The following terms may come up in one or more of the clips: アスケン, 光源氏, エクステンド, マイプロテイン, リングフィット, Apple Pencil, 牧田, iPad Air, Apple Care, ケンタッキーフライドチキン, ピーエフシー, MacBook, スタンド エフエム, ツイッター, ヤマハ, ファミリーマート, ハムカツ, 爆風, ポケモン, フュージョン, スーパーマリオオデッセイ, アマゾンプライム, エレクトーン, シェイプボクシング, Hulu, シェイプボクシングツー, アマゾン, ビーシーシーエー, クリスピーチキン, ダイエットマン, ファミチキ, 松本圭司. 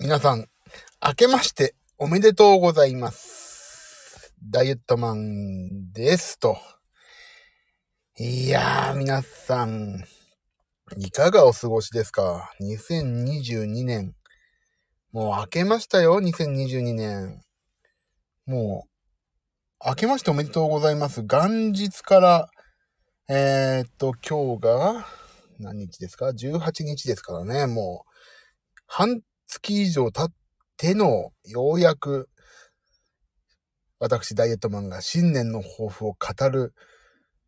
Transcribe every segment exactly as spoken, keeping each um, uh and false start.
皆さん、明けましておめでとうございます。ダイエットマンですと。いやー、皆さん、いかがお過ごしですか？にせんにじゅうにねん。もう明けましたよ、にせんにじゅうにねん。もう、明けましておめでとうございます。元日から、えーっと、今日が、何日ですか？ じゅうはち 日ですからね、もう、半月以上経っての、ようやく、私、ダイエットマンが新年の抱負を語る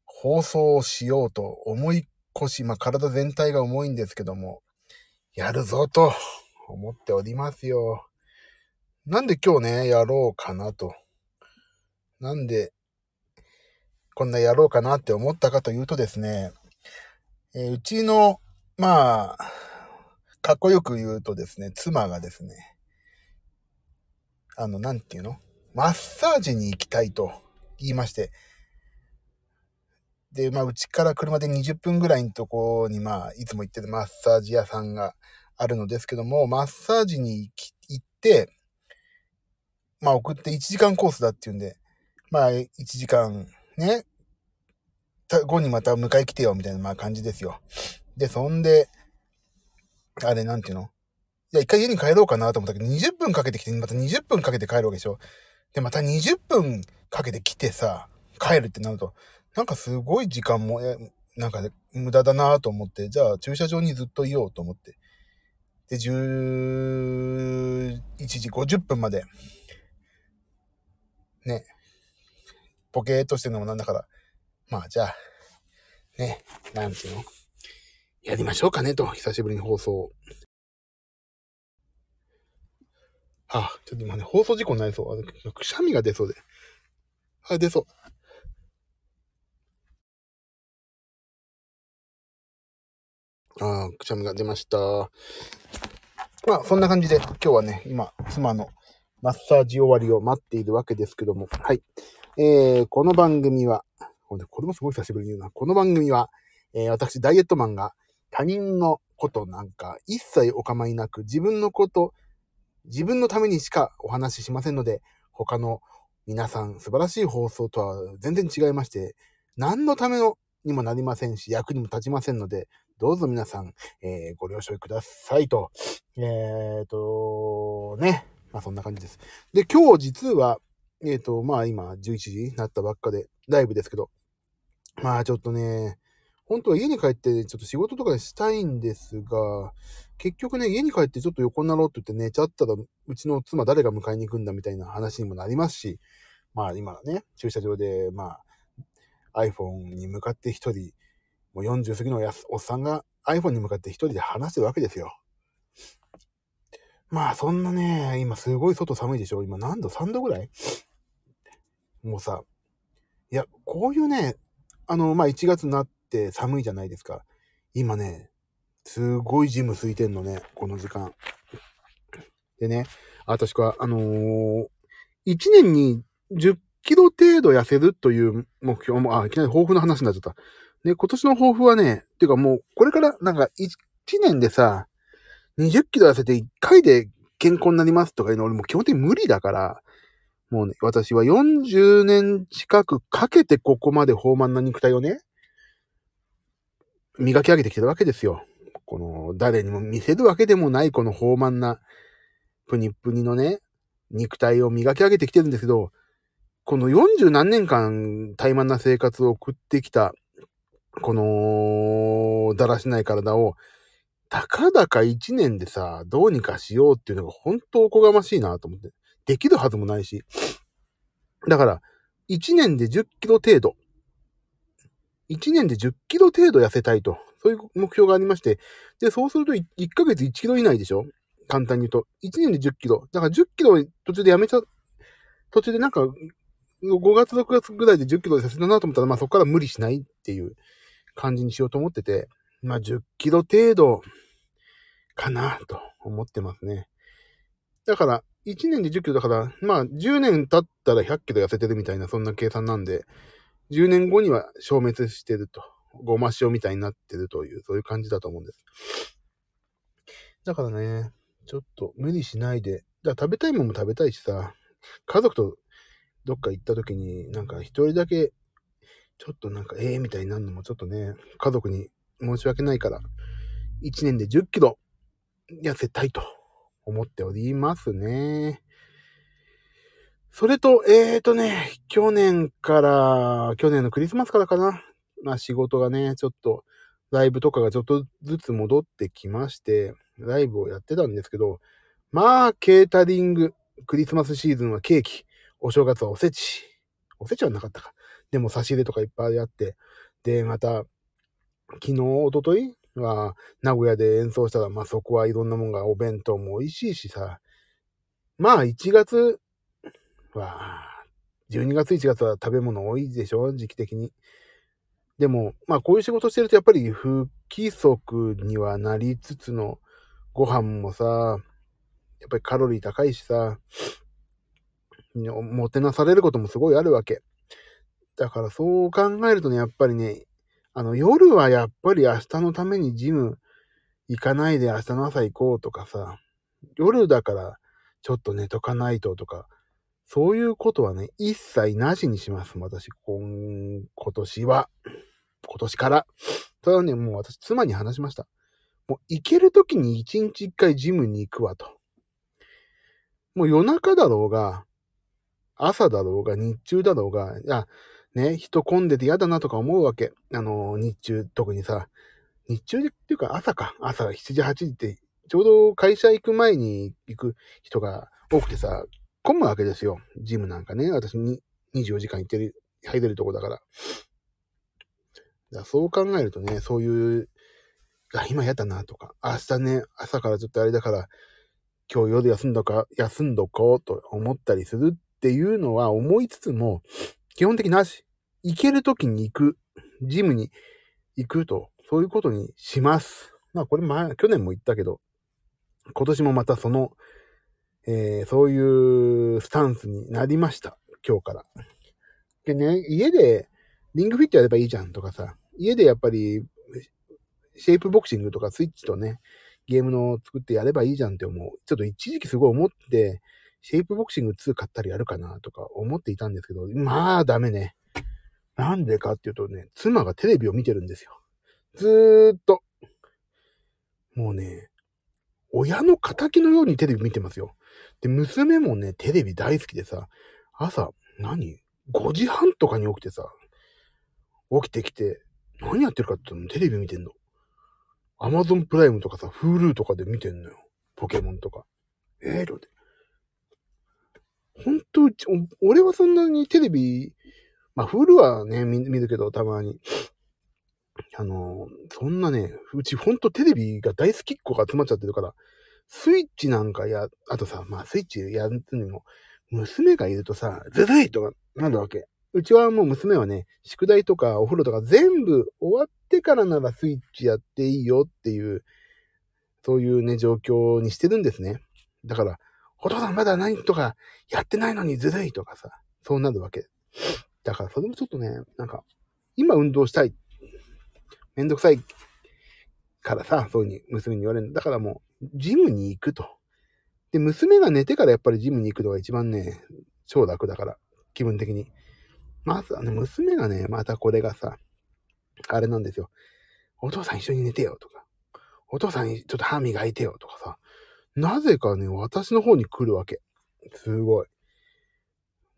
放送をしようと思い越し、まあ、体全体が重いんですけども、やるぞと思っておりますよ。なんで今日ね、やろうかなと。なんで、こんなやろうかなって思ったかというとですね、えー、うちの、まあ、かっこよく言うとですね、妻がですね、あの、なんていうの？マッサージに行きたいと言いまして、で、まあ、うちから車でにじゅっぷんぐらいのところに、まあ、いつも行ってるマッサージ屋さんがあるのですけども、マッサージに行き、行って、まあ、送っていちじかんコースだっていうんで、まあ、いちじかんね、後にまた迎え来てよ、みたいな、まあ、感じですよ。で、そんで、あれ、なんていうの？いや、一回家に帰ろうかなと思ったけど、にじゅっぷんかけてきて、またにじゅっぷんかけて帰るわけでしょ。で、またにじゅっぷんかけて来てさ、帰るってなると、なんかすごい時間も、なんか、ね、無駄だなと思って、じゃあ駐車場にずっといようと思って。で、じゅういちじごじゅっぷんまで、ね、ポケーっとしてるのもなんだから、まあじゃあ、ね、なんていうの？やりましょうかねと、久しぶりに放送。あ、ちょっと今ね、放送事故になりそう。あ、くしゃみが出そうで。あ、出そう。ああ、くしゃみが出ました。まあ、そんな感じで、今日はね、今、妻のマッサージ終わりを待っているわけですけども、はい。えー、この番組は、これもすごい久しぶりに言うな。この番組は、えー、私、ダイエットマンが他人のことなんか一切お構いなく、自分のこと、自分のためにしかお話ししませんので、他の皆さん素晴らしい放送とは全然違いまして、何のためのにもなりませんし、役にも立ちませんので、どうぞ皆さん、えー、ご了承くださいと。えーと、ね。まあそんな感じです。で、今日実は、えーと、まあ今じゅういちじになったばっかで、ライブですけど、まあちょっとね、本当は家に帰ってちょっと仕事とかしたいんですが、結局ね、家に帰ってちょっと横になろうって言って寝ちゃったら、うちの妻誰が迎えに行くんだみたいな話にもなりますし、まあ今ね、駐車場で、まあ iPhone に向かって一人、もうよんじゅう過ぎのおっさんが iPhone に向かって一人で話してるわけですよ。まあそんなね、今すごい外寒いでしょ。今何度 ?さん 度ぐらい？もうさ、いや、こういうね、あの、まあいちがつになって寒いじゃないですか。今ね、すごいジム空いてんのね、この時間。でね、私は、あのー、いちねんにじゅっキロ程度痩せるという目標も、あ、いきなり抱負の話になっちゃった。で、今年の抱負はね、てかもう、これから、なんか、いちねんでさ、にじゅっキロ痩せていっかいで健康になりますとかいうの、俺もう基本的に無理だから、もうね、私はよんじゅうねん近くかけてここまで豊満な肉体をね、磨き上げてきてるわけですよ。この、誰にも見せるわけでもない、この豊満な、プニプニのね、肉体を磨き上げてきてるんですけど、このよんじゅうなんねんかん、怠慢な生活を送ってきた、このだらしない体をたかだかいちねんでさ、どうにかしようっていうのが本当おこがましいなと思って、できるはずもないし、だからいちねんでじゅっキロ程度いちねんでじゅっキロ程度痩せたいと、そういう目標がありまして、でそうすると 1, 1ヶ月いちキロ以内でしょ、簡単に言うといちねんでじゅっキロだから、じゅっキロ途中でやめちゃ途中でなんかごがつろくがつぐらいでじゅっキロで痩せたなと思ったら、まあそこから無理しないっていう感じにしようと思ってて、まあじゅっキロ程度かなと思ってますね。だからいちねんでじゅっキロだから、まあじゅうねん経ったらひゃっキロ痩せてるみたいな、そんな計算なんで、じゅうねんごには消滅してると、ごま塩みたいになってるという、そういう感じだと思うんです。だからね、ちょっと無理しないで、だ食べたいもんも食べたいしさ、家族とどっか行った時になんか一人だけちょっとなんかええー、みたいになるのもちょっとね、家族に申し訳ないからいちねんでじゅっキロ痩せたいと思っておりますね。それとえーとね去年から去年のクリスマスからかな、まあ仕事がねちょっとライブとかがちょっとずつ戻ってきまして、ライブをやってたんですけど、まあケータリング、クリスマスシーズンはケーキ、お正月はおせち、おせちはなかったか、でも差し入れとかいっぱいあって、でまた昨日一昨日は名古屋で演奏したら、まあそこはいろんなもんが、お弁当も美味しいしさ、まあいちがつはじゅうにがついちがつは食べ物多いでしょ、時期的に。でもまあこういう仕事してるとやっぱり不規則にはなりつつの、ご飯もさやっぱりカロリー高いしさ、もてなされることもすごいあるわけだから、そう考えるとね、やっぱりね、あの夜はやっぱり明日のためにジム行かないで明日の朝行こうとかさ、夜だからちょっと寝とかないととか、そういうことはね一切なしにします、私今年は今年から。ただね、もう私妻に話しました。もう行けるときに一日一回ジムに行くわと。もう夜中だろうが朝だろうが日中だろうが、いやね、人混んでて嫌だなとか思うわけ。あの日中特にさ、日中っていうか朝か、朝しちじはちじってちょうど会社行く前に行く人が多くてさ、混むわけですよジムなんかね。私ににじゅうよじかん行ってる、入れるとこだから。だからそう考えるとね、そういうあ今やだなとか、明日ね朝からちょっとあれだから今日夜休んどか休んどこうと思ったりするっていうのは思いつつも、基本的なし、行けるときに行く、ジムに行くと、そういうことにします。まあこれ前去年も言ったけど、今年もまたその、えー、そういうスタンスになりました今日から。でね、家でリングフィットやればいいじゃんとかさ、家でやっぱりシェイプボクシングとかスイッチとね、ゲームの作ってやればいいじゃんって思う。ちょっと一時期すごい思って、シェイプボクシングツー買ったりやるかなとか思っていたんですけど、まあダメね。なんでかっていうとね、妻がテレビを見てるんですよ。ずーっと。もうね、親の仇のようにテレビ見てますよ。で、娘もね、テレビ大好きでさ、朝、何?ごじはんとかに起きてさ、起きてきて、何やってるかって言ったらテレビ見てんの。アマゾンプライムとかさ、Hulu とかで見てんのよ。ポケモンとか。ええー、どうで。ほんと、うち、俺はそんなにテレビ、まあ Hulu はね、見るけど、たまに。あのー、そんなね、うちほんとテレビが大好きっ子が集まっちゃってるから、スイッチなんかや、あとさ、まあスイッチやるにも、娘がいるとさ、ずるいとかなるわけ。うちはもう娘はね、宿題とかお風呂とか全部終わってからならスイッチやっていいよっていう、そういうね、状況にしてるんですね。だから、お父さんまだ何とかやってないのにずるいとかさ、そうなるわけ。だからそれもちょっとね、なんか、今運動したい。めんどくさいからさ、そういうに娘に言われるの。だからもう、ジムに行くと。で、娘が寝てからやっぱりジムに行くのが一番ね、超楽だから、気分的に。まず、あの、娘がね、またこれがさ、あれなんですよ。お父さん一緒に寝てよとか、お父さんちょっと歯磨いてよとかさ、なぜかね、私の方に来るわけ。すごい。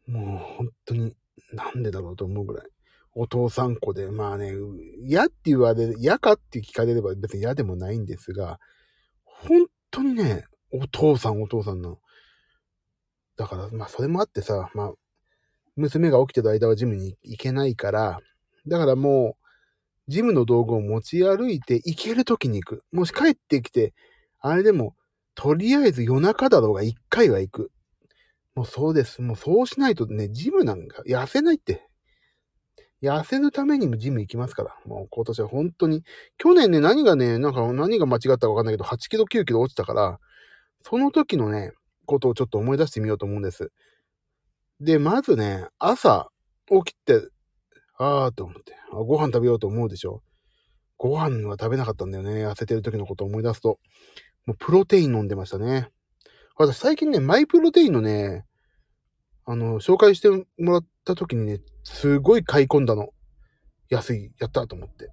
もう、本当に、なんでだろうと思うぐらい。お父さん子で、まあね、嫌って言われる、嫌かって聞かれれば別に嫌でもないんですが、本当にね、お父さんお父さんなの。だから、まあ、それもあってさ、まあ、娘が起きてる間はジムに行けないから、だからもう、ジムの道具を持ち歩いて行けるときに行く。もし帰ってきて、あれでも、とりあえず夜中だろうが一回は行く。もうそうです。もうそうしないとね、ジムなんか痩せないって。痩せるためにもジム行きますから。もう今年は本当に、去年ね、何がね、なんか何が間違ったかわかんないけど、はちキロきゅうキロ落ちたから、その時のね、ことをちょっと思い出してみようと思うんです。で、まずね、朝起きて、あーと思って、あ、ご飯食べようと思うでしょ。ご飯は食べなかったんだよね、痩せてる時のことを思い出すと。もうプロテイン飲んでましたね。私最近ね、マイプロテインのね、あの、紹介してもらった時にね、すごい買い込んだの。安い、やったと思って。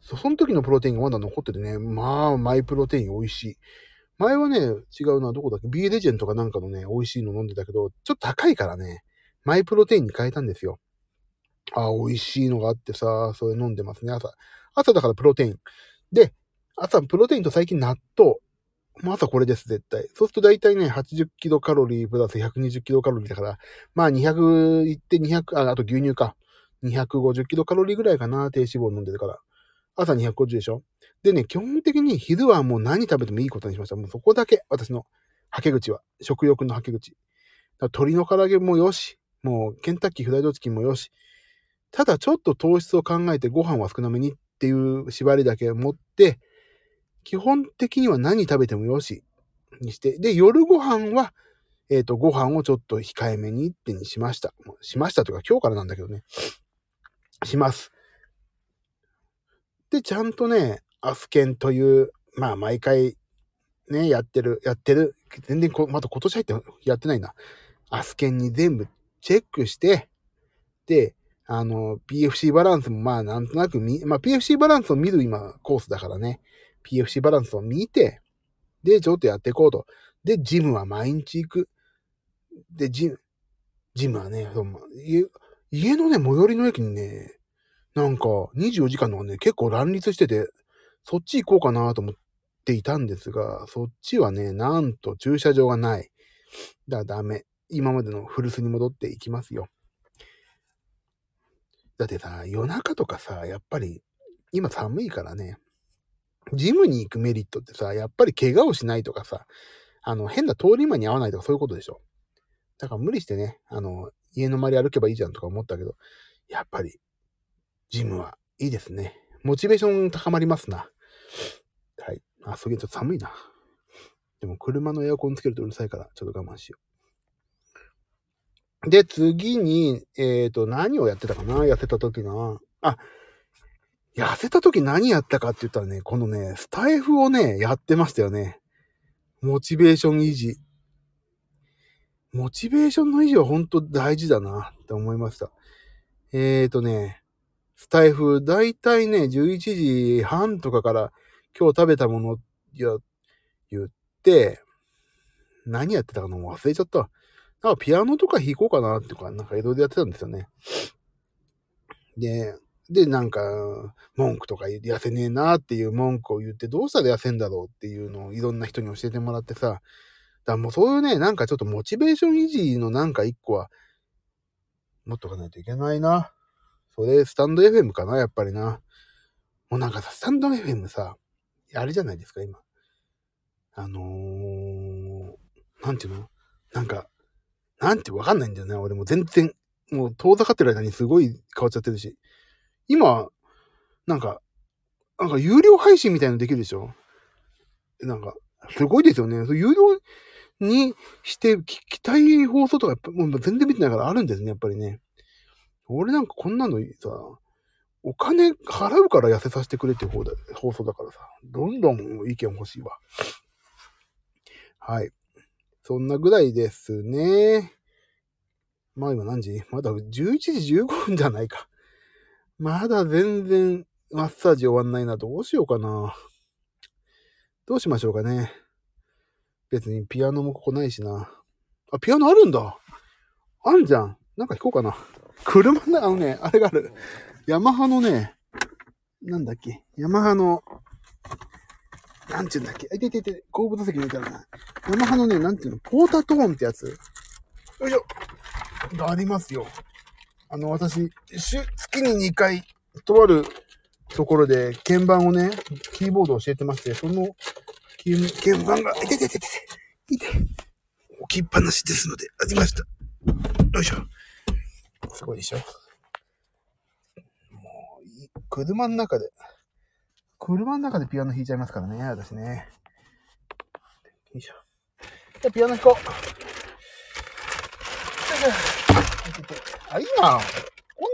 そ, その時のプロテインがまだ残っててね、まあ、マイプロテイン美味しい。前はね、違うな、どこだっけ、Bレジェンドかなんかのね、美味しいの飲んでたけど、ちょっと高いからね、マイプロテインに変えたんですよ。ああ、美味しいのがあってさ、それ飲んでますね、朝。朝だからプロテイン。で、朝プロテインと最近納豆。もう朝これです、絶対。そうすると大体ね、はちじゅっキロカロリープラスひゃくにじゅっキロカロリーだから、まあにひゃくいってにひゃく、あ、あと牛乳か。にひゃくごじゅっキロカロリーぐらいかな、低脂肪飲んでるから。朝にひゃくごじゅうでしょ。でね、基本的に昼はもう何食べてもいいことにしました。もうそこだけ、私のはけ口は。食欲のはけ口。鶏の唐揚げもよし。もうケンタッキーフライドチキンもよし。ただちょっと糖質を考えてご飯は少なめにっていう縛りだけ持って、基本的には何食べてもよしにして、で、夜ご飯は、えっと、ご飯をちょっと控えめにってにしました。しましたというか今日からなんだけどね。します。で、ちゃんとね、アスケンという、まあ、毎回、ね、やってる、やってる、全然こ、まだ今年入ってやってないな。アスケンに全部チェックして、で、あの、ピーエフシー バランスも、まあ、なんとなく見、まあ、ピーエフシー バランスを見る今、コースだからね。ピーエフシー バランスを見て、で、ちょっとやっていこうと。で、ジムは毎日行く。で、ジム、ジムはね、その家、家のね、最寄りの駅にね、なんか、にじゅうよじかんのがね、結構乱立してて、そっち行こうかなと思っていたんですが、そっちはね、なんと駐車場がない。だからダメ。今までの古巣に戻っていきますよ。だってさ、夜中とかさ、やっぱり、今寒いからね、ジムに行くメリットってさ、やっぱり怪我をしないとかさ、あの、変な通り魔に合わないとかそういうことでしょ。だから無理してね、あの、家の周り歩けばいいじゃんとか思ったけど、やっぱり、ジムはいいですね。モチベーション高まりますな。はい。あ、すげえちょっと寒いな。でも車のエアコンつけるとうるさいから、ちょっと我慢しよう。で、次に、えっと、何をやってたかな痩せた時な。あ、痩せた時何やったかって言ったらね、このね、スタイフをね、やってましたよね。モチベーション維持。モチベーションの維持は本当大事だな、って思いました。えっとね、スタイフ、だいたいね、じゅういちじはんとかから今日食べたものや、言って、何やってたかの忘れちゃった。なんかピアノとか弾こうかなってか、なんか江戸でやってたんですよね。で、で、なんか、文句とか痩せねえなっていう文句を言って、どうしたら痩せんだろうっていうのをいろんな人に教えてもらってさ、だからもうそういうね、なんかちょっとモチベーション維持のなんか一個は、持っとかないといけないな。それ、スタンド エフエム かな、やっぱりな。もうなんかさ、スタンド エフエム さ、あれじゃないですか、今。あのー、なんていうのなんか、なんてわかんないんだよね、俺も全然。もう遠ざかってる間にすごい変わっちゃってるし。今、なんか、なんか有料配信みたいのできるでしょなんか、すごいですよね。有料にして聞きたい放送とか、やっぱもう全然見てないからあるんですね、やっぱりね。俺なんかこんなのさ、お金払うから痩せさせてくれっていう方だ、放送だからさ、どんどん意見欲しいわ。はい。そんなぐらいですね。まあ今何時？まだじゅういちじじゅうごふんじゃないか。まだ全然マッサージ終わんないな。どうしようかな。どうしましょうかね。別にピアノもここないしな。あ、ピアノあるんだ。あんじゃん。なんか弾こうかな。車の、あのね、あれがある。ヤマハのね、なんだっけ。ヤマハの、なんていうんだっけ。あ、いててて、後部座席にいたらな。ヤマハのね、なんていうの、ポータトーンってやつ。よいしょ。がありますよ。あの、私、週、月ににかい、とあるところで、鍵盤をね、キーボードを教えてまして、その、鍵盤が、いてててて、いて、置きっぱなしですので、ありました。よいしょ。すごいでしょ。もういい、車の中で、車の中でピアノ弾いちゃいますからね、私ね。よいしょ。じゃあピアノ弾こう。あ、いいな。今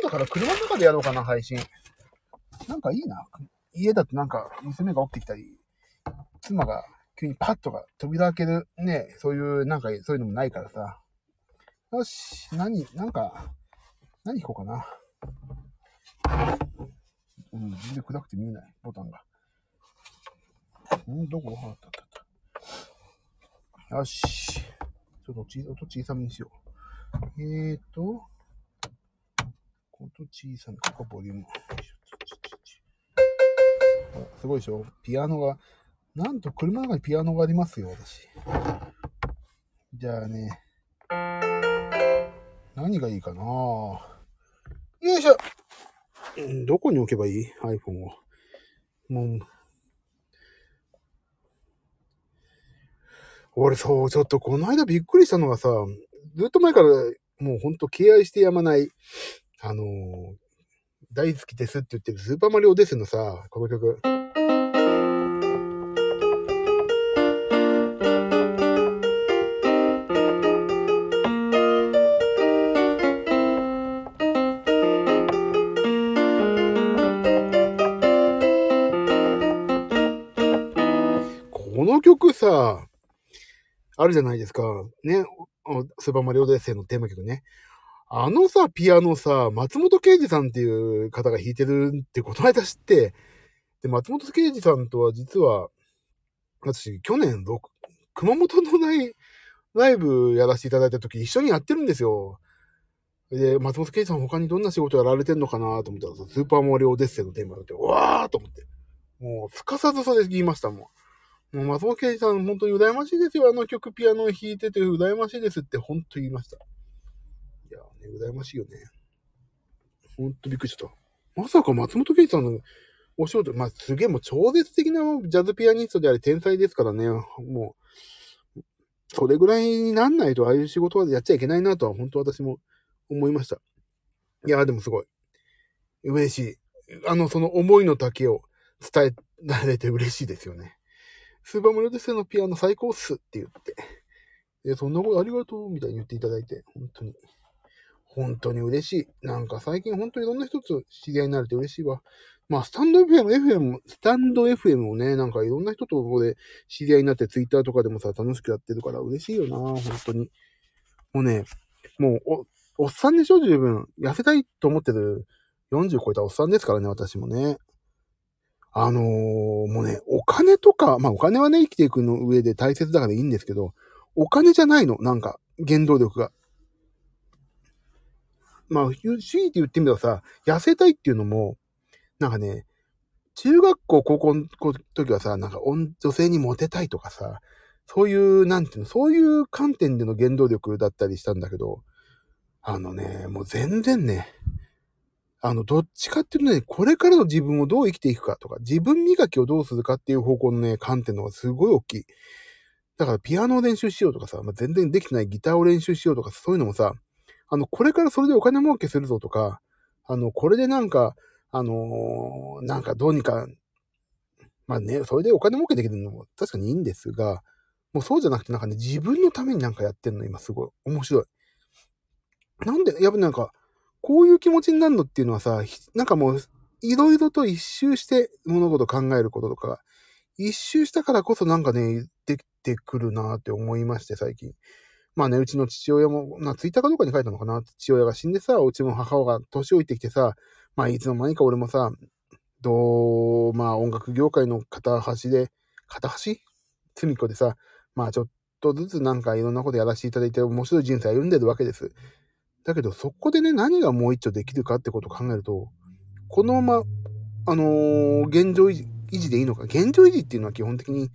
度から車の中でやろうかな、配信。なんかいいな。家だとなんか娘が起きてきたり、妻が急にパッとか扉開けるね、そういうなんかそういうのもないからさ。よし、何なんか何弾こうかな。うん、全然暗くて見えないボタンが。うん、どこがあったった。よし、ちょっと音小さめにしよう。えーと、音小さめ、ここボリューム。すごいでしょ。ピアノがなんと車の中にピアノがありますよ、私。じゃあね、何がいいかな。よいしょ。どこに置けばいい iPhone を。もう俺そう、ちょっとこの間びっくりしたのがさ、ずっと前からもうほんと敬愛してやまないあのー、大好きですって言ってるスーパーマリオオデッセイのさ、この曲。この曲さ、あるじゃないですか。ね。スーパーマリオオデッセイのテーマ曲ね。あのさ、ピアノさ、松本圭司さんっていう方が弾いてるってこの間知って、で、松本圭司さんとは実は、私、去年、熊本のないライブやらせていただいた時一緒にやってるんですよ。で、松本圭司さん他にどんな仕事やられてんのかなと思ったら、スーパーマリオオデッセイのテーマだって、うわーと思って。もう、すかさずそれ言いましたもん。もう、松本圭司さん、本当に羨ましいですよ。あの曲ピアノ弾いてて、羨ましいですって本当言いました。いやね、羨ましいよね。ほんとびっくりした。まさか松本圭司さんのお仕事、まあ、すげえもう超絶的なジャズピアニストであり天才ですからね。もう、それぐらいになんないとああいう仕事はやっちゃいけないなとは本当私も思いました。いや、でもすごい。嬉しい。あの、その思いの丈を伝えられて嬉しいですよね。スーパーマリオオデッセイのピアノ最高っすって言って。で、そんなことありがとうみたいに言っていただいて、本当に。本当に嬉しい。なんか最近本当にいろんな人と知り合いになれて嬉しいわ。まあ、スタンド エフエム、スタンド エフエム をね、なんかいろんな人とここで知り合いになってツイッターとかでもさ、楽しくやってるから嬉しいよな、本当に。もうね、もうお、おっさんでしょ、十分。痩せたいと思ってるよんじゅう超えたおっさんですからね、私もね。あのー、もうね、お金とか、まあお金はね、生きていくの上で大切だからいいんですけど、お金じゃないの、なんか、原動力が。まあ、強いて言ってみればさ、痩せたいっていうのも、なんかね、中学校、高校の時はさ、なんか女性にモテたいとかさ、そういう、なんていうの、そういう観点での原動力だったりしたんだけど、あのね、もう全然ね、あの、どっちかっていうとね、これからの自分をどう生きていくかとか、自分磨きをどうするかっていう方向のね、観点の方がすごい大きい。だからピアノを練習しようとかさ、まあ、全然できてないギターを練習しようとか、そういうのもさ、あの、これからそれでお金儲けするぞとか、あの、これでなんか、あのー、なんかどうにか、まあね、それでお金儲けできるのも確かにいいんですが、もうそうじゃなくてなんかね、自分のためになんかやってんの、今すごい。面白い。なんで、やっぱなんか、こういう気持ちになるのっていうのはさ、なんかもう、いろいろと一周して物事を考えることとか、一周したからこそなんかね、できてくるなーって思いまして、最近。まあね、うちの父親も、な、ツイッターかどうかに書いたのかな、父親が死んでさ、うちも母親が年老いてきてさ、まあいつの間にか俺もさ、どう、まあ音楽業界の片端で、片端隅っこでさ、まあちょっとずつなんかいろんなことやらせていただいて面白い人生歩んでるわけです。だけどそこでね、何がもう一丁できるかってことを考えると、このまま、あのー、現状維持、維持でいいのか。現状維持っていうのは基本的に、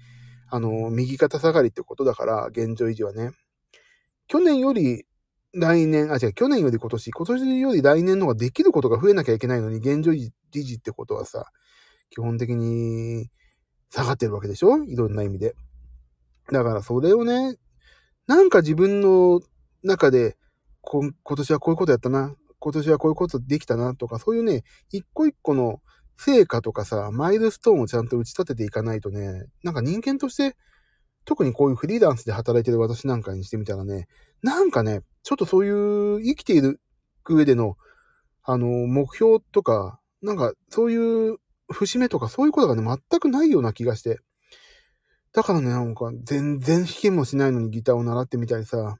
あのー、右肩下がりってことだから、現状維持はね。去年より来年、あ、違う、去年より今年、今年より来年の方ができることが増えなきゃいけないのに、現状維持ってことはさ、基本的に下がってるわけでしょ？いろんな意味で。だからそれをね、なんか自分の中で、こ、今年はこういうことやったな、今年はこういうことできたなとか、そういうね、一個一個の成果とかさ、マイルストーンをちゃんと打ち立てていかないとね、なんか人間として、特にこういうフリーランスで働いてる私なんかにしてみたらね、なんかね、ちょっとそういう生きている上での、あの、目標とか、なんかそういう節目とかそういうことがね、全くないような気がして、だからね、なんか全然弾けもしないのにギターを習ってみたりさ、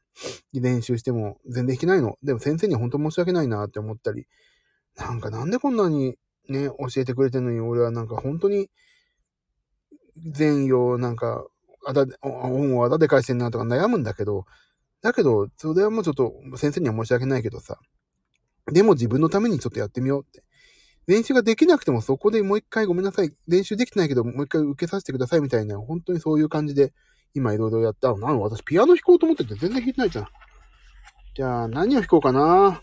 練習しても全然弾けないの。でも先生に本当申し訳ないなって思ったり、なんかなんでこんなにね、教えてくれてんのに、俺はなんか本当に全容なんか、あだで、音をあだで返してんなとか悩むんだけど、だけど、それはもうちょっと先生には申し訳ないけどさ、でも自分のためにちょっとやってみようって。練習ができなくてもそこでもう一回ごめんなさい。練習できてないけどもう一回受けさせてくださいみたいな、本当にそういう感じで、今いろいろやった。あ、なんか私ピアノ弾こうと思ってて全然弾いてないじゃん。じゃあ何を弾こうかな。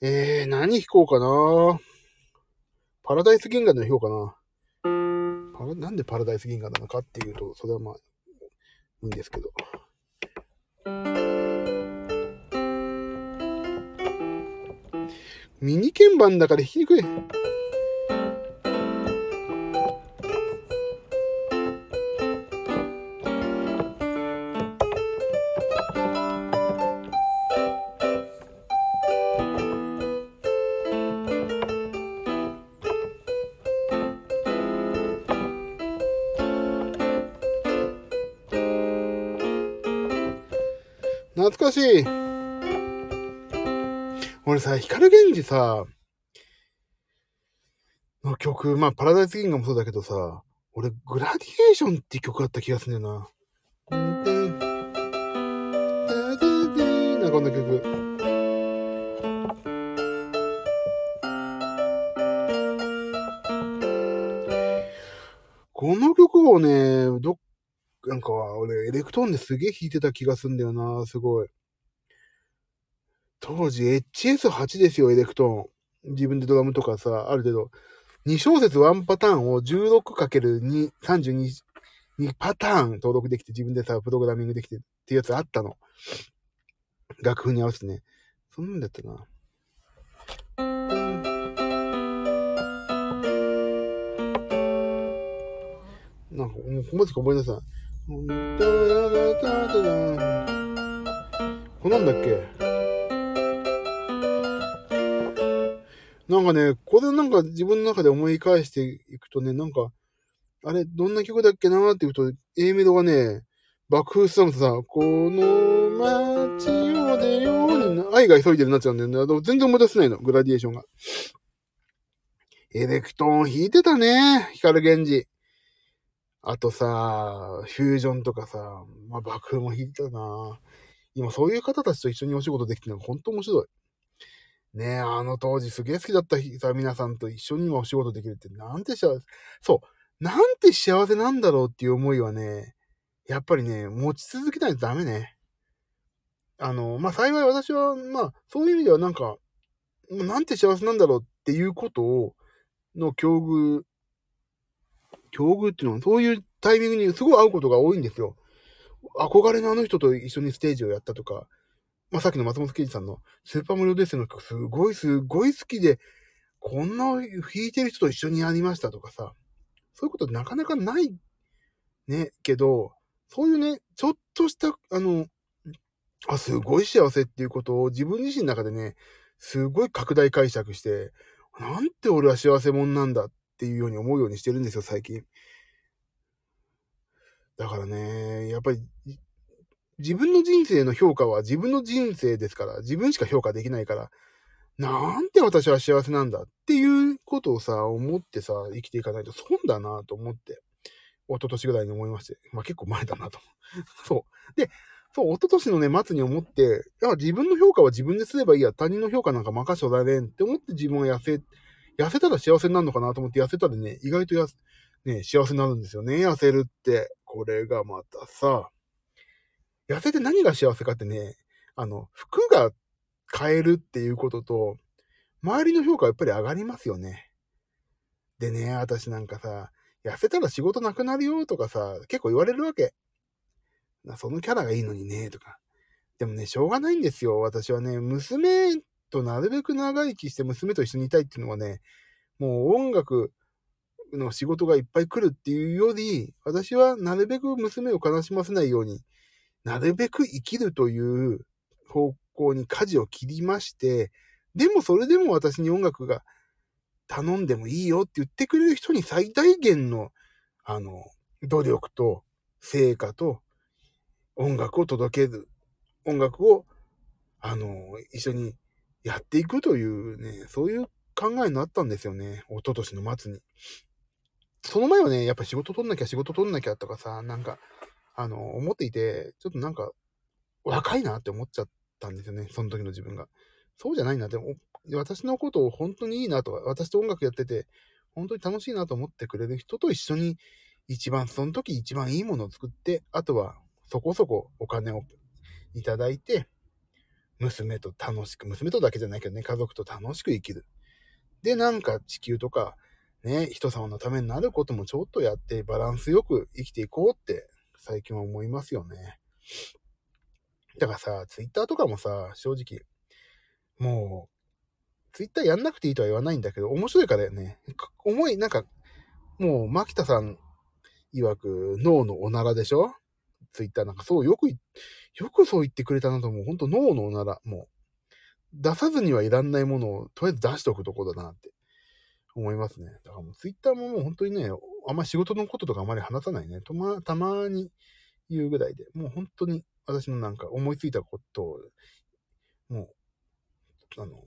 えー、何弾こうかな。パラダイス銀河で弾こうかな。パラなんでパラダイス銀河なのかっていうと、それはまあ、いいんですけど。ミニ鍵盤だから弾きにくい。懐かしい。俺さ、光源氏さ、の曲、まあ、パラダイス銀河もそうだけどさ、俺、グラディエーションって曲あった気がするんだよな。なんかこんな曲。この曲をね、どっ、なんか俺、エレクトーンですげえ弾いてた気がするんだよな、すごい。当時 エイチエスはち ですよ、エレクトーン。自分でドラムとかさ、ある程度。に小節いちパターンを じゅうろく×に、さんじゅうに、にパターン登録できて、自分でさ、プログラミングできてっていうやつあったの。楽譜に合わせてね。そんなんだったな。なんか、もうここまで覚えなさい。こんなんだっけ？なんかね、これなんか自分の中で思い返していくとね、なんか、あれ、どんな曲だっけなーって言うと、A メロがね、爆風さんとさ、この街を出ように、愛が急いでるなっちゃうんだよね。全然思い出せないの、グラディエーションが。エレクトーン弾いてたね、光源氏。あとさ、フュージョンとかさ、まあ、爆風も弾いてたな。今そういう方たちと一緒にお仕事できてるのが本当面白い。ねえ、あの当時すげえ好きだったさ、皆さんと一緒にもお仕事できるって、なんて幸せ、そう、なんて幸せなんだろうっていう思いはね、やっぱりね、持ち続けないとダメね。あの、まあ、幸い私は、まあ、そういう意味ではなんか、なんて幸せなんだろうっていうことを、の境遇、境遇っていうのは、そういうタイミングにすごい会うことが多いんですよ。憧れのあの人と一緒にステージをやったとか、まあ、さっきの松本圭司さんのスーパーマリオデッセイの曲すごいすごい好きで、こんな弾いてる人と一緒にやりましたとかさ、そういうことなかなかないね、けど、そういうね、ちょっとした、あの、あ、すごい幸せっていうことを自分自身の中でね、すごい拡大解釈して、なんて俺は幸せ者なんだっていうように思うようにしてるんですよ、最近。だからね、やっぱり、自分の人生の評価は自分の人生ですから、自分しか評価できないから、なんて私は幸せなんだっていうことをさ、思ってさ、生きていかないと損だなと思って、一昨年ぐらいに思いまして、まあ結構前だなと。そう。で、そう、一昨年のね、末に思って、自分の評価は自分ですればいいや、他人の評価なんか任せられんって思って自分は痩せ、痩せたら幸せになるのかなと思って痩せたらね、意外とやね、幸せになるんですよね、痩せるって。これがまたさ、痩せて何が幸せかってね、あの、服が買えるっていうことと、周りの評価はやっぱり上がりますよね。でね、私なんかさ、痩せたら仕事なくなるよとかさ、結構言われるわけ。そのキャラがいいのにね、とか。でもね、しょうがないんですよ。私はね、娘となるべく長生きして娘と一緒にいたいっていうのはね、もう音楽の仕事がいっぱい来るっていうより、私はなるべく娘を悲しませないように、なるべく生きるという方向に舵を切りまして、でもそれでも私に音楽が頼んでもいいよって言ってくれる人に最大限の、あの、努力と成果と音楽を届ける、音楽をあの一緒にやっていくというね、そういう考えになったんですよね、一昨年の末に。その前はね、やっぱ仕事取んなきゃ仕事取んなきゃとかさ、なんかあの思っていて、ちょっとなんか若いなって思っちゃったんですよね、その時の自分が。そうじゃないなって、私のことを本当にいいなとか、私と音楽やってて本当に楽しいなと思ってくれる人と一緒に一番その時一番いいものを作って、あとはそこそこお金をいただいて、娘と楽しく、娘とだけじゃないけどね、家族と楽しく生きる。で、なんか地球とかね、人様のためになることもちょっとやって、バランスよく生きていこうって最近は思いますよね。だからさ、ツイッターとかもさ、正直もうツイッターやんなくていいとは言わないんだけど、面白いからね、思い、なんかもう牧田さん曰く脳のおならでしょ、ツイッター。なんかそうよくよくそう言ってくれたなと思う。本当脳のおなら、もう出さずにはいらんないものをとりあえず出しておくとこだなって思いますね。だからもうツイッターももう本当にね、あんま仕事のこととかあまり話さないね、とまたまに言うぐらいで、もう本当に私のなんか思いついたことをもうあの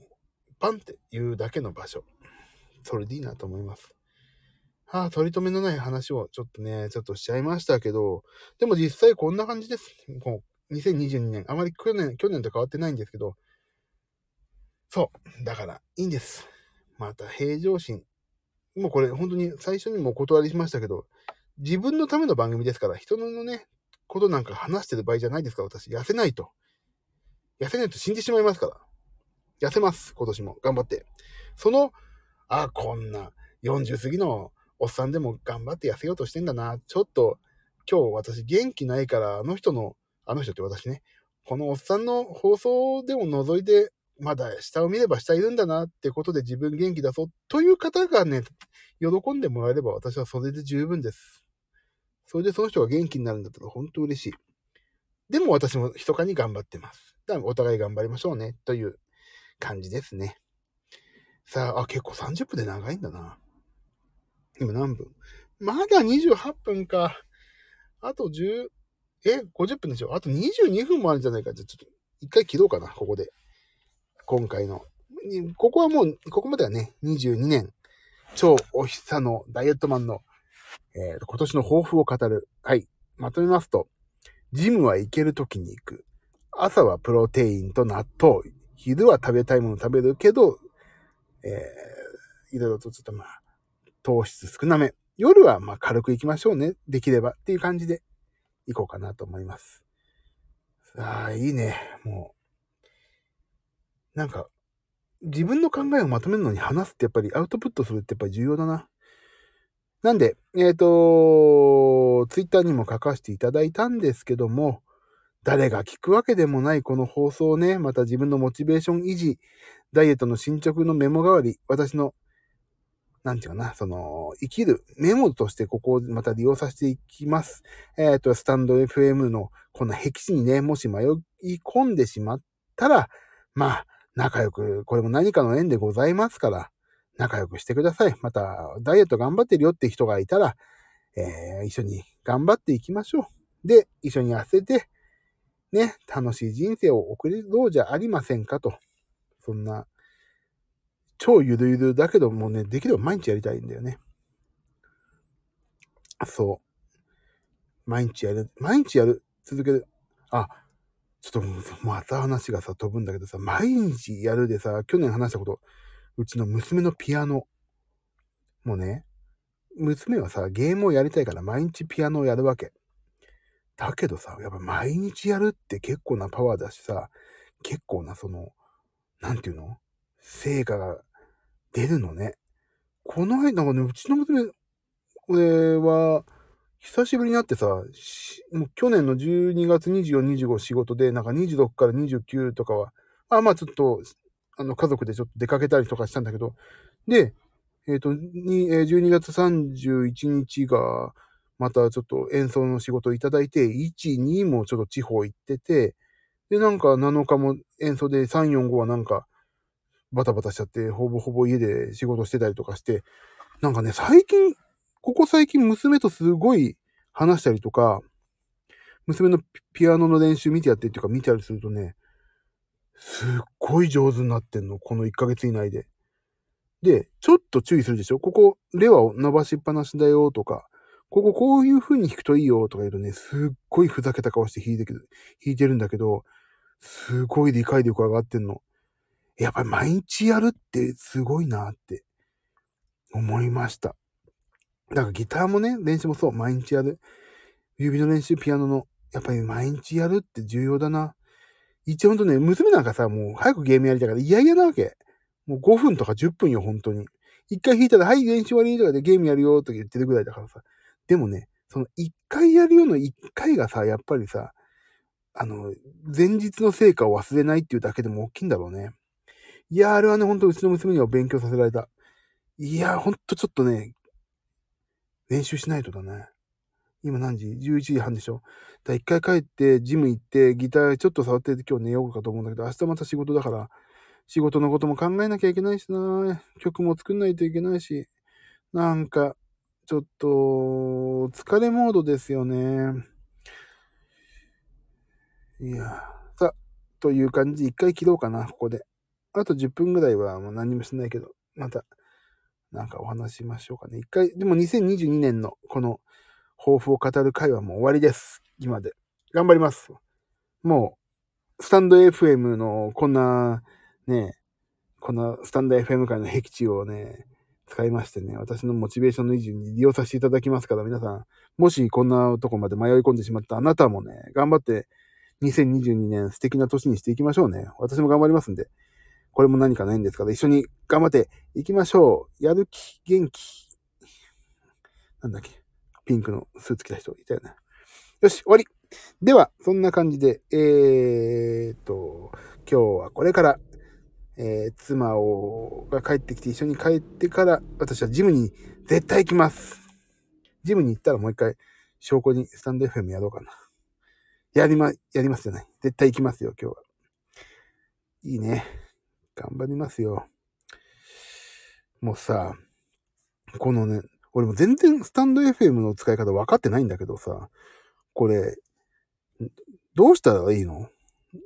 バンって言うだけの場所、それでいいなと思います。ああ、取り留めのない話をちょっとね、ちょっとしちゃいましたけど、でも実際こんな感じです。もうにせんにじゅうにねん、あまり去年、去年と変わってないんですけど、そう、だからいいんです。また平常心。もうこれ本当に最初にもお断りしましたけど、自分のための番組ですから、人のね、ことなんか話してる場合じゃないですから、私、痩せないと。痩せないと死んでしまいますから。痩せます、今年も。頑張って。その、ああ、こんなよんじゅう過ぎの、おっさんでも頑張って痩せようとしてんだな。ちょっと今日私元気ないから、あの人の、あの人って私ね、このおっさんの放送でも覗いて、まだ下を見れば下いるんだなってことで自分元気出そうという方がね、喜んでもらえれば私はそれで十分です。それでその人が元気になるんだったら本当嬉しい。でも私も密かに頑張ってます。だからお互い頑張りましょうねという感じですね。さあ、あ、結構さんじゅっぷんで長いんだな。今何分？まだにじゅうはっぷんか。あとじゅう、え、ごじゅっぷんでしょ。あとにじゅうにふんもあるんじゃないか。じゃあちょっと一回切ろうかな、ここで。今回の。ここはもう、ここまではね、にじゅうにねん、超おひさのダイエットマンの、えー、今年の抱負を語る。はい。まとめますと、ジムは行けるときに行く。朝はプロテインと納豆。昼は食べたいもの食べるけど、えー、いろいろとちょっとまあ、糖質少なめ。夜はまあ軽くいきましょうね。できればっていう感じでいこうかなと思います。さあ、いいね。もう。なんか、自分の考えをまとめるのに話すってやっぱりアウトプットするってやっぱり重要だな。なんで、えっと、ツイッターにも書かせていただいたんですけども、誰が聞くわけでもないこの放送をね、また自分のモチベーション維持、ダイエットの進捗のメモ代わり、私のなんていうかな、その、生きるメモとしてここをまた利用させていきます。えっと、スタンド エフエム のこんな壁地にね、もし迷い込んでしまったら、まあ、仲良く、これも何かの縁でございますから、仲良くしてください。また、ダイエット頑張ってるよって人がいたら、えー、一緒に頑張っていきましょう。で、一緒に痩せて、ね、楽しい人生を送ろうじゃありませんかと。そんな、超ゆるゆるだけどもね、できれば毎日やりたいんだよね。そう。毎日やる。毎日やる。続ける。あ、ちょっとまた話がさ、飛ぶんだけどさ、毎日やるでさ、去年話したこと、うちの娘のピアノ。もうね、娘はさ、ゲームをやりたいから毎日ピアノをやるわけ。だけどさ、やっぱ毎日やるって結構なパワーだしさ、結構なその、なんていうの？成果が出るのね。この間なんかね、うちの娘、俺は久しぶりに会ってさ、もう去年のじゅうにがつにじゅうよっか、にじゅうごにち仕事で、なんかにじゅうろくからにじゅうくとかは、あまあちょっとあの家族でちょっと出かけたりとかしたんだけど、で、えっとじゅうにがつさんじゅういちにちがまたちょっと演奏の仕事をいただいて、いち、にもちょっと地方行ってて、でなんかなのかも演奏でさん、よん、ごはなんかバタバタしちゃって、ほぼほぼ家で仕事してたりとかして、なんかね、最近、ここ最近娘とすごい話したりとか、娘のピアノの練習見てやってっていうか見たりするとね、すっごい上手になってんの、このいっかげつ以内で。で、ちょっと注意するでしょ。ここ、レは伸ばしっぱなしだよとか、こここういう風に弾くといいよとか言うとね、すっごいふざけた顔して弾いてる、弾いてるんだけど、すごい理解力上がってんの。やっぱり毎日やるってすごいなって思いました。だからギターもね、練習もそう、毎日やる。指の練習、ピアノの、やっぱり毎日やるって重要だな。一応ほんとね、娘なんかさ、もう早くゲームやりたいから嫌々なわけ。もうごふんとかじゅっぷんよ、本当に。一回弾いたら、はい、練習終わりとかでゲームやるよとか言ってるぐらいだからさ。でもね、その一回やるよの一回がさ、やっぱりさ、あの、前日の成果を忘れないっていうだけでも大きいんだろうね。いや、あれはね、ほんとうちの娘には勉強させられた。いや、ほんとちょっとね、練習しないとだね。今何時 ?じゅういちじはんでしょ。だから一回帰って、ジム行って、ギターちょっと触って今日寝ようかと思うんだけど、明日また仕事だから、仕事のことも考えなきゃいけないしな、曲も作んないといけないし、なんか、ちょっと、疲れモードですよね。いや、さあ、という感じで一回切ろうかな、ここで。あとじゅっぷんぐらいはもう何もしないけど、また、なんかお話しましょうかね。一回、でもにせんにじゅうにねんのこの抱負を語る会はもう終わりです。今で。頑張ります。もう、スタンド エフエム のこんな、ね、こんなスタンド エフエム 界の僻地をね、使いましてね、私のモチベーションの維持に利用させていただきますから、皆さん、もしこんなとこまで迷い込んでしまったあなたもね、頑張ってにせんにじゅうにねん素敵な年にしていきましょうね。私も頑張りますんで。これも何かないんですから、一緒に頑張っていきましょう。やる気、元気。なんだっけ。ピンクのスーツ着た人いたよね。よし、終わり。では、そんな感じで、えーっと、今日はこれから、えー、妻をが帰ってきて、一緒に帰ってから、私はジムに絶対行きます。ジムに行ったらもう一回、証拠にスタンド エフエム やろうかな。やりま、やりますじゃない。絶対行きますよ、今日は。いいね。頑張りますよ。もうさ、このね、俺も全然スタンド エフエム の使い方分かってないんだけどさ、これ、どうしたらいいの？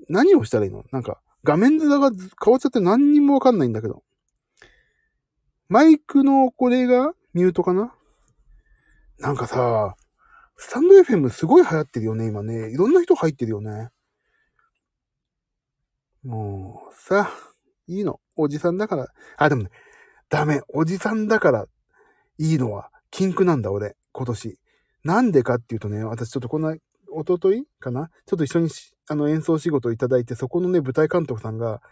何をしたらいいの？なんか、画面面が変わっちゃって何にも分かんないんだけど。マイクのこれがミュートかな？なんかさ、スタンド エフエム すごい流行ってるよね、今ね。いろんな人入ってるよね。もう、さ、いいの。おじさんだから。あ、でもね、ダメ。おじさんだから、いいのは、禁句なんだ、俺。今年。なんでかっていうとね、私ちょっとこんな、おとといかな？ちょっと一緒にし、あの、演奏仕事をいただいて、そこのね、舞台監督さんが、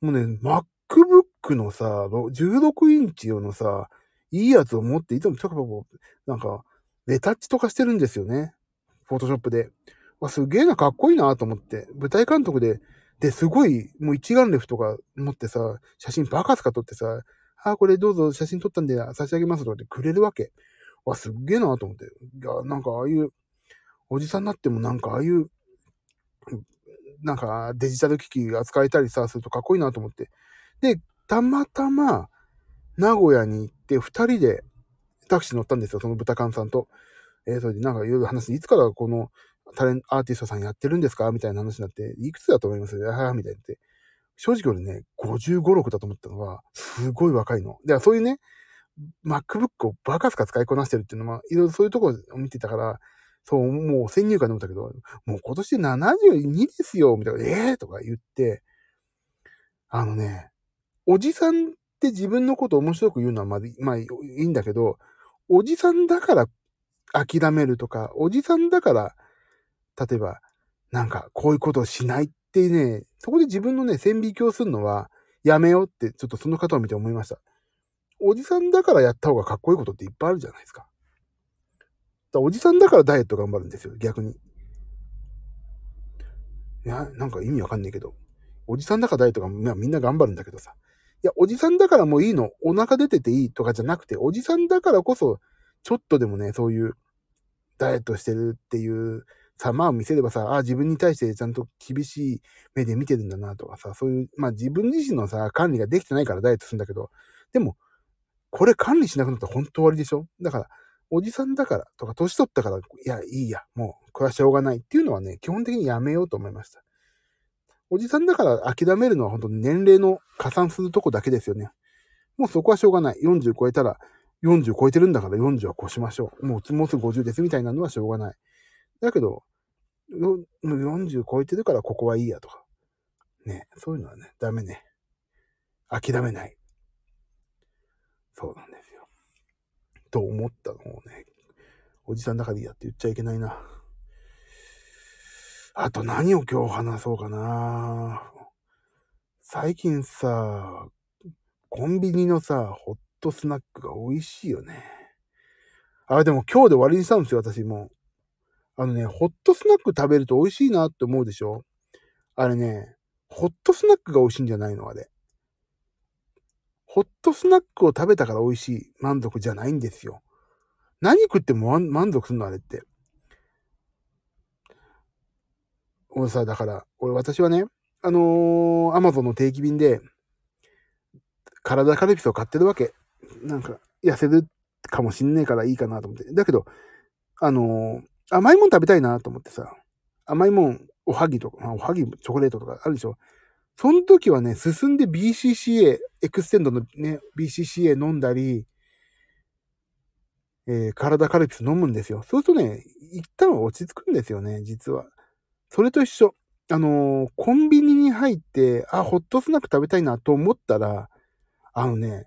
もうね、MacBook のさ、じゅうろくインチ用のさ、いいやつを持って、いつもちょこちょこ、なんか、レタッチとかしてるんですよね。Photoshop で。わ、すげえな、かっこいいなと思って。舞台監督で、で、すごい、もう一眼レフとか持ってさ、写真バカスカ撮ってさ、あ、これどうぞ写真撮ったんで差し上げますとかってくれるわけ。わ、すっげえなと思って。いや、なんかああいう、おじさんになってもなんかああいう、なんかデジタル機器扱えたりさ、するとかっこいいなと思って。で、たまたま、名古屋に行って二人でタクシー乗ったんですよ、その豚缶さんと。えー、それでなんかいろいろ話して、いつからこの、タレントアーティストさんやってるんですかみたいな話になって、いくつだと思いますはぁみたいなって。正直俺ね、ごじゅうご、ろくだと思ったのが、すごい若いの。だからそういうね、MacBook をバカスカ使いこなしてるっていうのは、いろいろそういうとこを見てたから、そう、もう先入観で思ったけど、もう今年でななじゅうにですよ、みたいな、えぇ、ー、とか言って、あのね、おじさんって自分のことを面白く言うのはまあ、まあいいんだけど、おじさんだから諦めるとか、おじさんだから、例えば、なんか、こういうことをしないってね、そこで自分のね、線引きをするのは、やめようって、ちょっとその方を見て思いました。おじさんだからやった方がかっこいいことっていっぱいあるじゃないですか。だおじさんだからダイエット頑張るんですよ、逆に。いや、なんか意味わかんないけど。おじさんだからダイエットが、みんな頑張るんだけどさ。いや、おじさんだからもういいの、お腹出てていいとかじゃなくて、おじさんだからこそ、ちょっとでもね、そういう、ダイエットしてるっていう、様を見せればさ、あ、自分に対してちゃんと厳しい目で見てるんだなとかさ、そういう、まあ自分自身のさ、管理ができてないからダイエットするんだけど、でも、これ管理しなくなったら本当終わりでしょ？だから、おじさんだからとか年取ったから、いやいいやもうこれはしょうがないっていうのはね、基本的にやめようと思いました。おじさんだから諦めるのは本当に年齢の加算するとこだけですよね。もうそこはしょうがない。よんじゅう超えたら、よんじゅう超えてるんだからよんじゅうは越しましょう。もうもうすぐごじゅうですみたいなのはしょうがない。だけど、よんじゅう超えてるからここはいいやとか。ね、そういうのはね、ダメね。諦めない。そうなんですよ。と思ったのをね、おじさんだからいいやって言っちゃいけないな。あと何を今日話そうかな。最近さ、コンビニのさ、ホットスナックが美味しいよね。あ、でも今日で終わりにしたんですよ、私も。あのね、ホットスナック食べると美味しいなって思うでしょ。あれね、ホットスナックが美味しいんじゃないの、あれ。ホットスナックを食べたから美味しい満足じゃないんですよ。何食っても満足するの、あれって。俺さ、だから、俺、私はね、あのー、アマゾンの定期便で、体カルピスを買ってるわけ。なんか、痩せるかもしんねえからいいかなと思って。だけど、あのー、甘いもん食べたいなと思ってさ、甘いもん、おはぎとか、おはぎ、チョコレートとかあるでしょ。その時はね、進んで ビーシーシーエー、エクステンドのね、ビーシーシーエー 飲んだり、えー、体カルピス飲むんですよ。そうするとね、一旦は落ち着くんですよね、実は。それと一緒。あのー、コンビニに入って、あ、ホットスナック食べたいなと思ったら、あのね、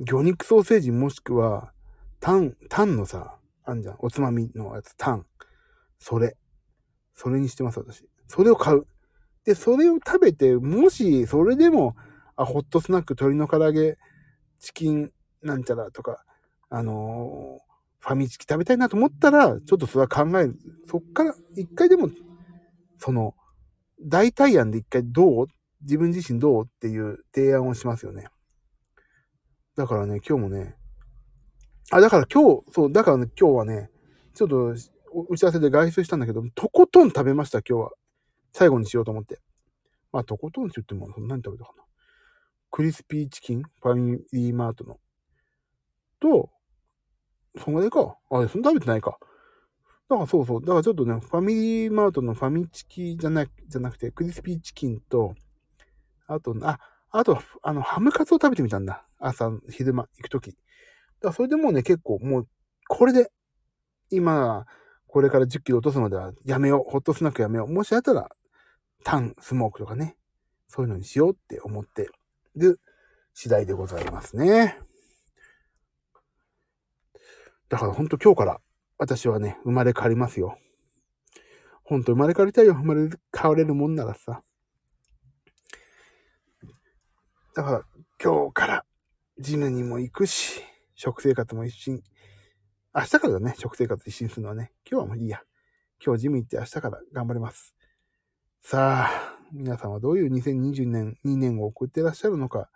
魚肉ソーセージもしくは、タン、タンのさ、あんじゃん。おつまみのやつ、タン。それ。それにしてます、私。それを買う。で、それを食べて、もし、それでも、あ、ホットスナック、鶏の唐揚げ、チキン、なんちゃらとか、あのー、ファミチキ食べたいなと思ったら、ちょっとそれは考える。そっから、一回でも、その、代替案で一回どう？自分自身どうっていう提案をしますよね。だからね、今日もね、あ、だから今日、そう、だからね、今日はね、ちょっと打ち合わせで外出したんだけど、とことん食べました、今日は。最後にしようと思って。まあ、とことんって言っても、そんなに食べたかな。クリスピーチキン、ファミリーマートの。と、そんぐらいか。あ、そんな食べてないか。だからそうそう、だからちょっとね、ファミリーマートのファミチキじゃなく、じゃなくて、クリスピーチキンと、あと、あ、あと、あの、ハムカツを食べてみたんだ。朝、昼間、行くとき。だからそれでもうね、結構、もう、これで、今、これからじゅっキロ落とすのでは、やめよう。ホットスナックやめよう。もしあったら、タン、スモークとかね。そういうのにしようって思ってる次第でございますね。だから、ほんと今日から、私はね、生まれ変わりますよ。ほんと生まれ変わりたいよ。生まれ変われるもんならさ。だから、今日から、ジムにも行くし、食生活も一新。明日からだね、食生活一新するのはね。今日はもういいや。今日ジム行って明日から頑張ります。さあ、皆さんはどういうにせんにじゅうねん、にねんを送ってらっしゃるのか。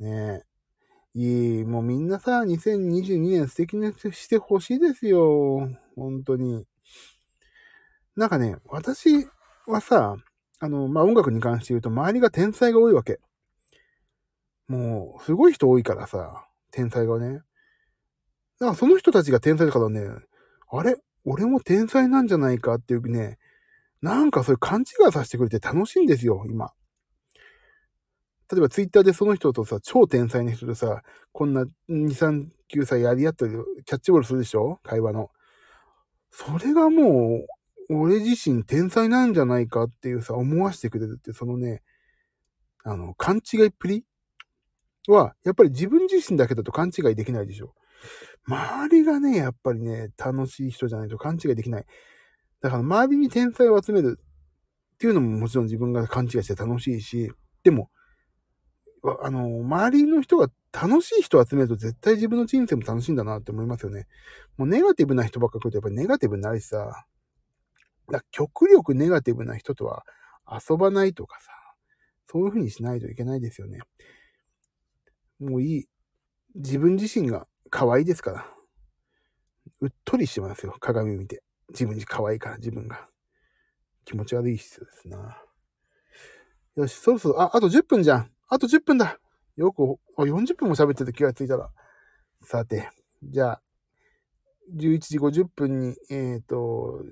ねえ。いい、もうみんなさ、にせんにじゅうにねん素敵にしてほしいですよ。本当に。なんかね、私はさ、あの、まあ、音楽に関して言うと、周りが天才が多いわけ。もう、すごい人多いからさ、天才がね。だからその人たちが天才だからね、あれ？俺も天才なんじゃないかっていうね、なんかそういう勘違いさせてくれて楽しいんですよ、今。例えばツイッターでその人とさ、超天才な人とさ、こんなに、さん、きゅうさいやり合ったり、キャッチボールするでしょ？会話の。それがもう、俺自身天才なんじゃないかっていうさ、思わせてくれるって、そのね、あの、勘違いっぷりは、やっぱり自分自身だけだと勘違いできないでしょ。周りがね、やっぱりね、楽しい人じゃないと勘違いできない。だから周りに天才を集めるっていうのももちろん自分が勘違いして楽しいし、でも、あの、周りの人が楽しい人を集めると絶対自分の人生も楽しいんだなって思いますよね。もうネガティブな人ばっか来るとやっぱりネガティブになるしさ、だ極力ネガティブな人とは遊ばないとかさ、そういう風にしないといけないですよね。もういい。自分自身が可愛いですから。うっとりしてますよ。鏡見て。自分に可愛いから、自分が。気持ち悪い必要ですな。よし、そろそろ、あ、あとじゅっぷんじゃん。あとじゅっぷんだ。よく、あ、よんじゅっぷんも喋ってた気がついたら。さて、じゃあ、じゅういちじごじゅっぷんに、えっと、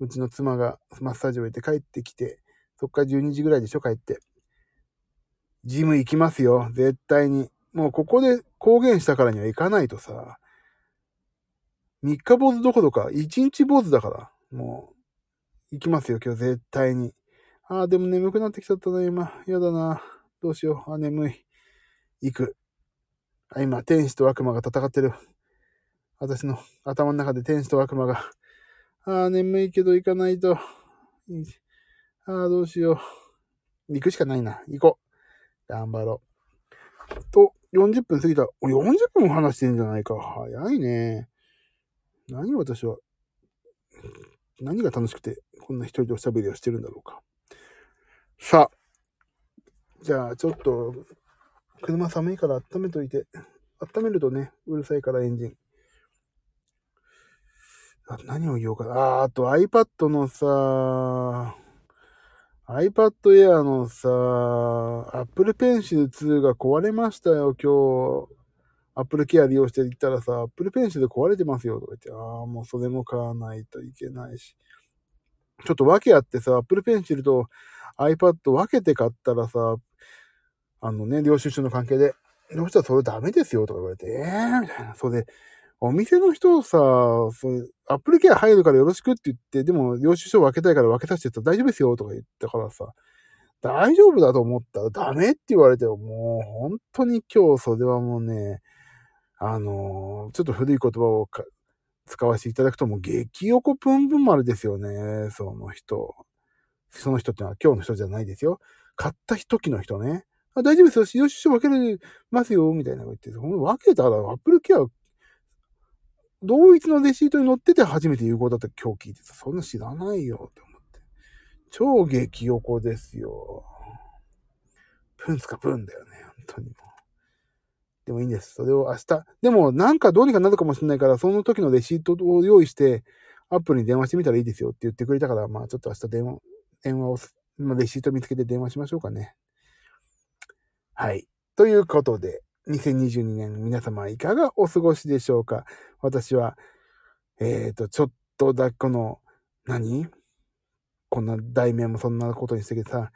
うちの妻がマッサージを終えて帰ってきて、そっからじゅうにじぐらいでしょ、帰って。ジム行きますよ、絶対に。もうここで公言したからには行かないとさ、みっか坊主どころか、いちにち坊主だから、もう、行きますよ、今日絶対に。ああ、でも眠くなってきちゃったな、今。やだな。どうしよう。あ、眠い。行く。あ、今、天使と悪魔が戦ってる。私の頭の中で天使と悪魔が。ああ、眠いけど行かないと。ああ、どうしよう。行くしかないな。行こう。頑張ろう。と、よんじゅっぷん過ぎた。よんじゅっぷんも話してんじゃないか。早いね。何私は。何が楽しくて、こんな一人でおしゃべりをしてるんだろうか。さあ、じゃあちょっと車寒いから温めといて、温めるとね、うるさいからエンジン。あと何を言おうかな。あー、あと iPad のさ、iPad Air のさ、Apple Pencil ツーが壊れましたよ、今日。Apple Care 利用して行ったらさ、Apple Pencil で壊れてますよ、とか言って。ああ、もうそれも買わないといけないし。ちょっと分け合ってさ、Apple Pencil と iPad 分けて買ったらさ、あのね、領収書の関係で、どうしたらそれダメですよとか言われて、えーみたいな。それで、お店の人をさ、Apple Care 入るからよろしくって言って、でも領収書分けたいから分けさせてたら大丈夫ですよとか言ったからさ、大丈夫だと思ったらダメって言われて、もう本当に今日それはもうね、あのー、ちょっと古い言葉をか使わせていただくと、もう激横ぷんぷん丸ですよね。その人。その人ってのは今日の人じゃないですよ。買った時の人ね。あ、大丈夫ですよ。よしよし分けれますよ。みたいなこと言って。分けたらアップルケア、同一のレシートに載ってて初めて有効だった今日聞いてた。そんな知らないよ。って思って。超激横ですよ。プンスかプンだよね。本当に。でもいいんです。それを明日。でもなんかどうにかなるかもしれないから、その時のレシートを用意して、アップルに電話してみたらいいですよって言ってくれたから、まあちょっと明日電話、電話を、まあ、レシート見つけて電話しましょうかね。はい。ということで、にせんにじゅうにねん皆様いかがお過ごしでしょうか。私は、えっと、ちょっとだけこの、何こんな題名もそんなことにしてけどさ、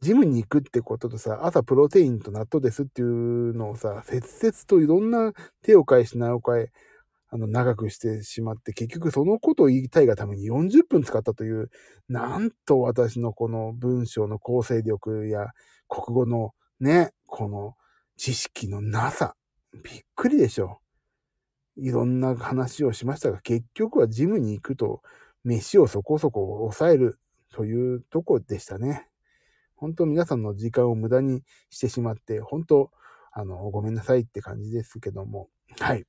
ジムに行くってこととさ、朝プロテインと納豆ですっていうのをさ、切々といろんな手を変え品を変え、あの、長くしてしまって、結局そのことを言いたいがためによんじゅっぷん使ったという、なんと私のこの文章の構成力や、国語のね、この知識のなさ、びっくりでしょ。いろんな話をしましたが、結局はジムに行くと、飯をそこそこ抑えるというとこでしたね。本当皆さんの時間を無駄にしてしまって、本当、あの、ごめんなさいって感じですけども。はい。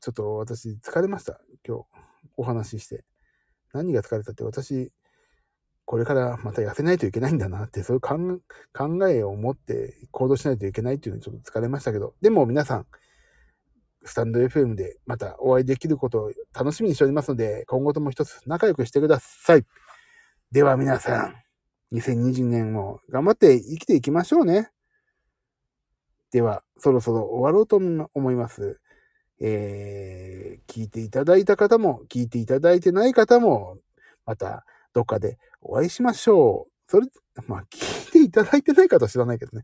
ちょっと私疲れました。今日お話しして。何が疲れたって私、これからまた痩せないといけないんだなって、そういう考えを持って行動しないといけないっていうのにちょっと疲れましたけど。でも皆さん、スタンド エフエム でまたお会いできることを楽しみにしておりますので、今後とも一つ仲良くしてください。では皆さん。にせんにじゅうねんも頑張って生きていきましょうね。では、そろそろ終わろうと思います。えー、聞いていただいた方も、聞いていただいてない方も、またどっかでお会いしましょう。それ、まあ、聞いていただいてない方は知らないけどね。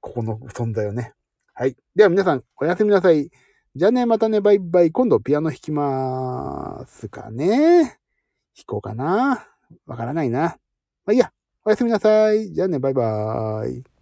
ここの存在をね。はい。では皆さん、おやすみなさい。じゃあね、またね、バイバイ。今度ピアノ弾きまーすかね。弾こうかな。わからないな。まあいいや。おやすみなさい。じゃあね、バイバーイ。